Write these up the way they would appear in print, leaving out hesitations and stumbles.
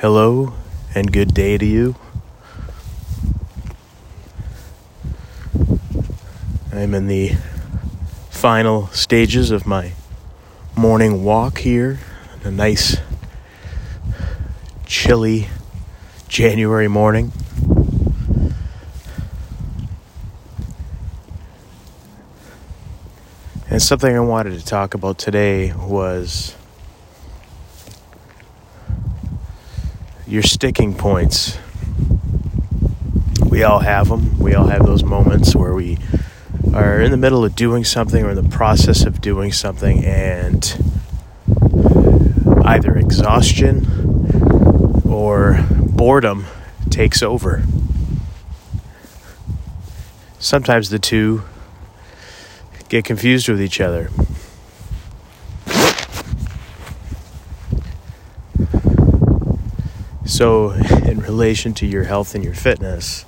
Hello and good day to you. I'm in the final stages of my morning walk here. A nice chilly January morning. And something I wanted to talk about today was your sticking points. We all have them. We all have those moments where we are in the middle of doing something or in the process of doing something, and either exhaustion or boredom takes over. Sometimes the two get confused with each other. So in relation to your health and your fitness,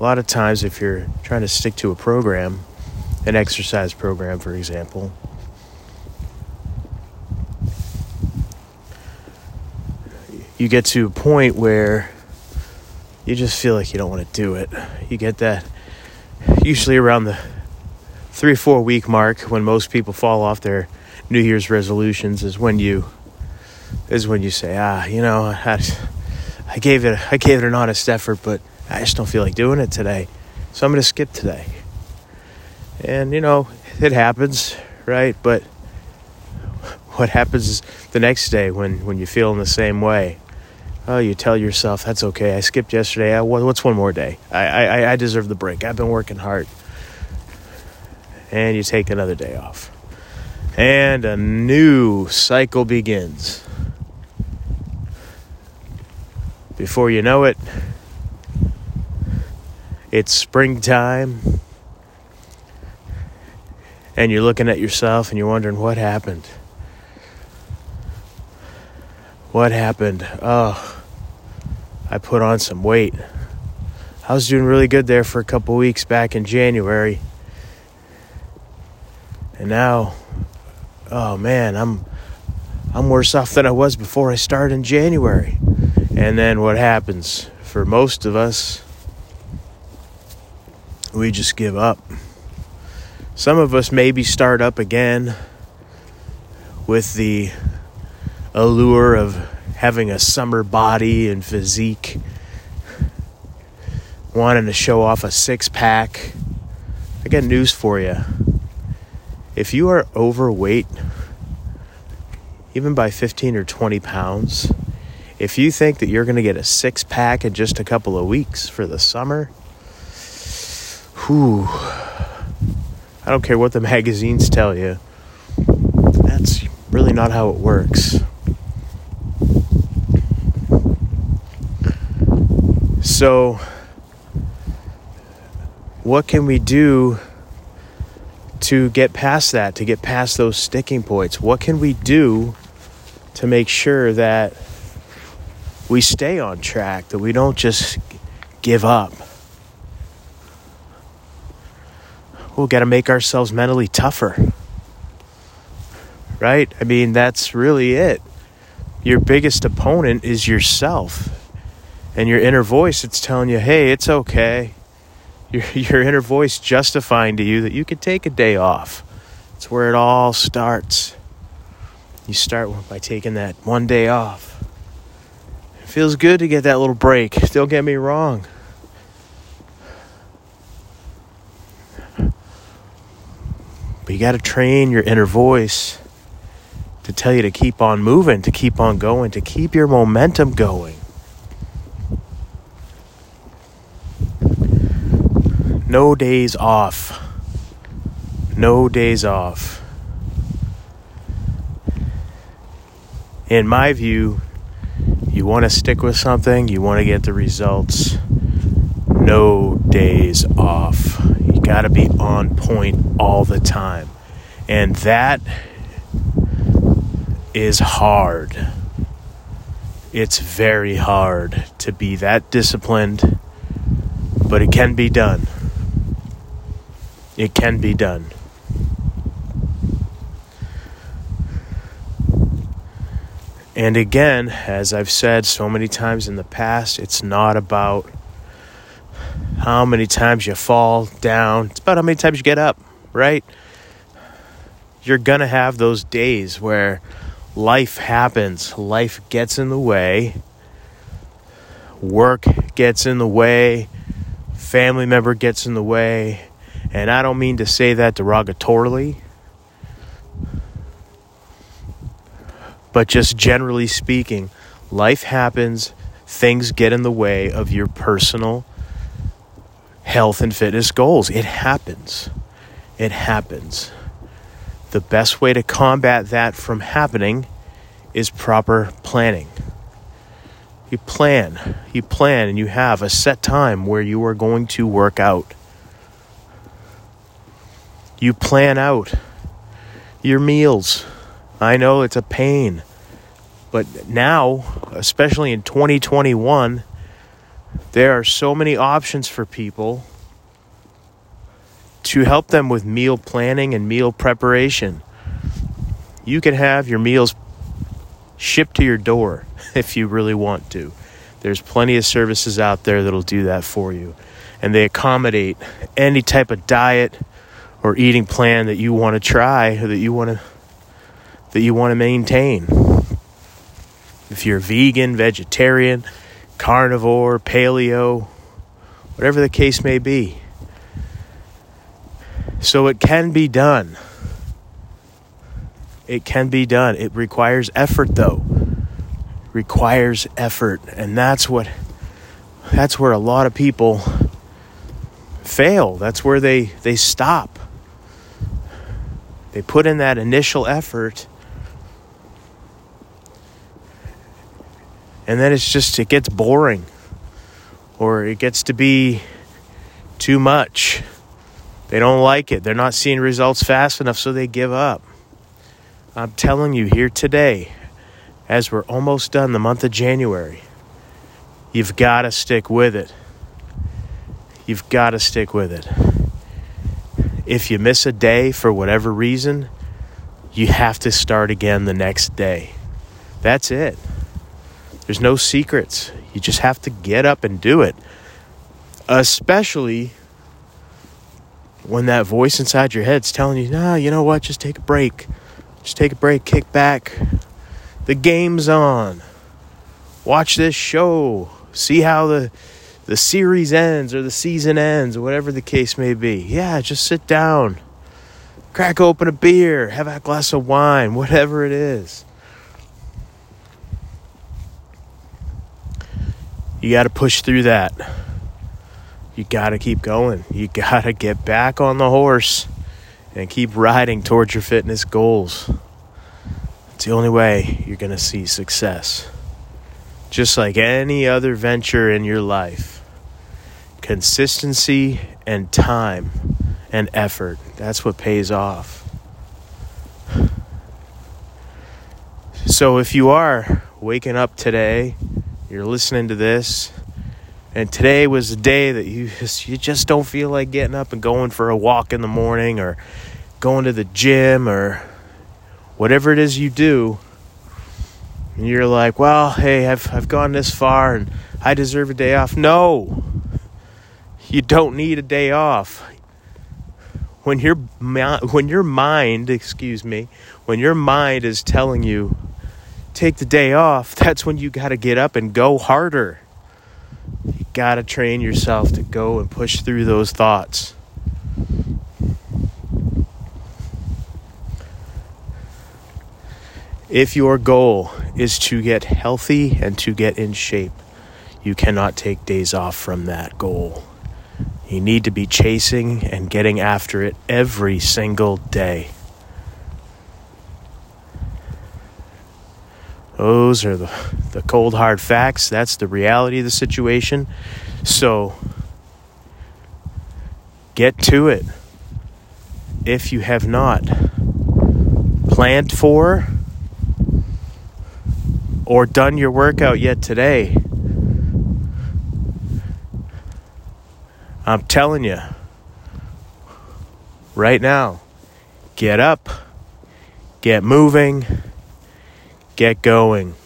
a lot of times if you're trying to stick to a program, an exercise program, for example, you get to a point where you just feel like you don't want to do it. You get that usually around the 3 or 4 week mark when most people fall off their New Year's resolutions is when you say, I gave it an honest effort, but I just don't feel like doing it today, so I'm going to skip today. And, it happens, right? But what happens is the next day when you're feeling the same way, you tell yourself, that's okay, I skipped yesterday, what's one more day? I deserve the break, I've been working hard. And you take another day off. And a new cycle begins. Before you know it, it's springtime, and you're looking at yourself and you're wondering, what happened? What happened? Oh, I put on some weight. I was doing really good there for a couple weeks back in January. And now, oh man, I'm worse off than I was before I started in January. And then what happens for most of us, we just give up. Some of us maybe start up again with the allure of having a summer body and physique, wanting to show off a six-pack. I got news for you. If you are overweight, even by 15 or 20 pounds, if you think that you're going to get a six-pack in just a couple of weeks for the summer, whew, I don't care what the magazines tell you. That's really not how it works. So, what can we do to get past that, to get past those sticking points? What can we do to make sure that we stay on track, that we don't just give up? We've got to make ourselves mentally tougher, right? I mean, that's really it. Your biggest opponent is yourself, and your inner voice, it's telling you, hey, it's okay. Your inner voice justifying to you that you could take a day off. It's where it all starts. You start by taking that one day off. Feels good to get that little break, don't get me wrong. But you got to train your inner voice to tell you to keep on moving, to keep on going, to keep your momentum going. No days off. No days off. In my view, you want to stick with something, you want to get the results, no days off. You got to be on point all the time. And that is hard. It's very hard to be that disciplined, but it can be done. It can be done. And again, as I've said so many times in the past, it's not about how many times you fall down. It's about how many times you get up, right? You're going to have those days where life happens. Life gets in the way. Work gets in the way. Family member gets in the way. And I don't mean to say that derogatorily, but just generally speaking, life happens, things get in the way of your personal health and fitness goals. It happens. It happens. The best way to combat that from happening is proper planning. You plan, and you have a set time where you are going to work out. You plan out your meals. I know it's a pain, but now, especially in 2021, there are so many options for people to help them with meal planning and meal preparation. You can have your meals shipped to your door if you really want to. There's plenty of services out there that'll do that for you, and they accommodate any type of diet or eating plan that you want to try or that you want to maintain. If you're vegan, vegetarian, carnivore, paleo, whatever the case may be. So it can be done. It can be done. It requires effort, though. It requires effort. And that's where a lot of people fail. That's where they stop. They put in that initial effort, and then it gets boring, or it gets to be too much. They don't like it. They're not seeing results fast enough, so they give up. I'm telling you here today, as we're almost done the month of January, you've got to stick with it. You've got to stick with it. If you miss a day for whatever reason, you have to start again the next day. That's it. There's no secrets. You just have to get up and do it. Especially when that voice inside your head's telling you, no, you know what, just take a break. Just take a break, kick back. The game's on. Watch this show. See how the series ends or the season ends or whatever the case may be. Yeah, just sit down. Crack open a beer. Have a glass of wine. Whatever it is. You got to push through that. You got to keep going. You got to get back on the horse and keep riding towards your fitness goals. It's the only way you're going to see success. Just like any other venture in your life. Consistency and time and effort. That's what pays off. So if you are waking up today, you're listening to this, and today was the day that you just don't feel like getting up and going for a walk in the morning or going to the gym or whatever it is you do, and you're like, well, hey, I've gone this far and I deserve a day off. No, you don't need a day off. When your mind is telling you, take the day off, that's when you got to get up and go harder. You got to train yourself to go and push through those thoughts. If your goal is to get healthy and to get in shape, you cannot take days off from that goal. You need to be chasing and getting after it every single day. Those are the cold, hard facts. That's the reality of the situation. So get to it. If you have not planned for or done your workout yet today, I'm telling you, right now, get up, get moving, get going.